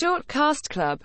Short Cast Club.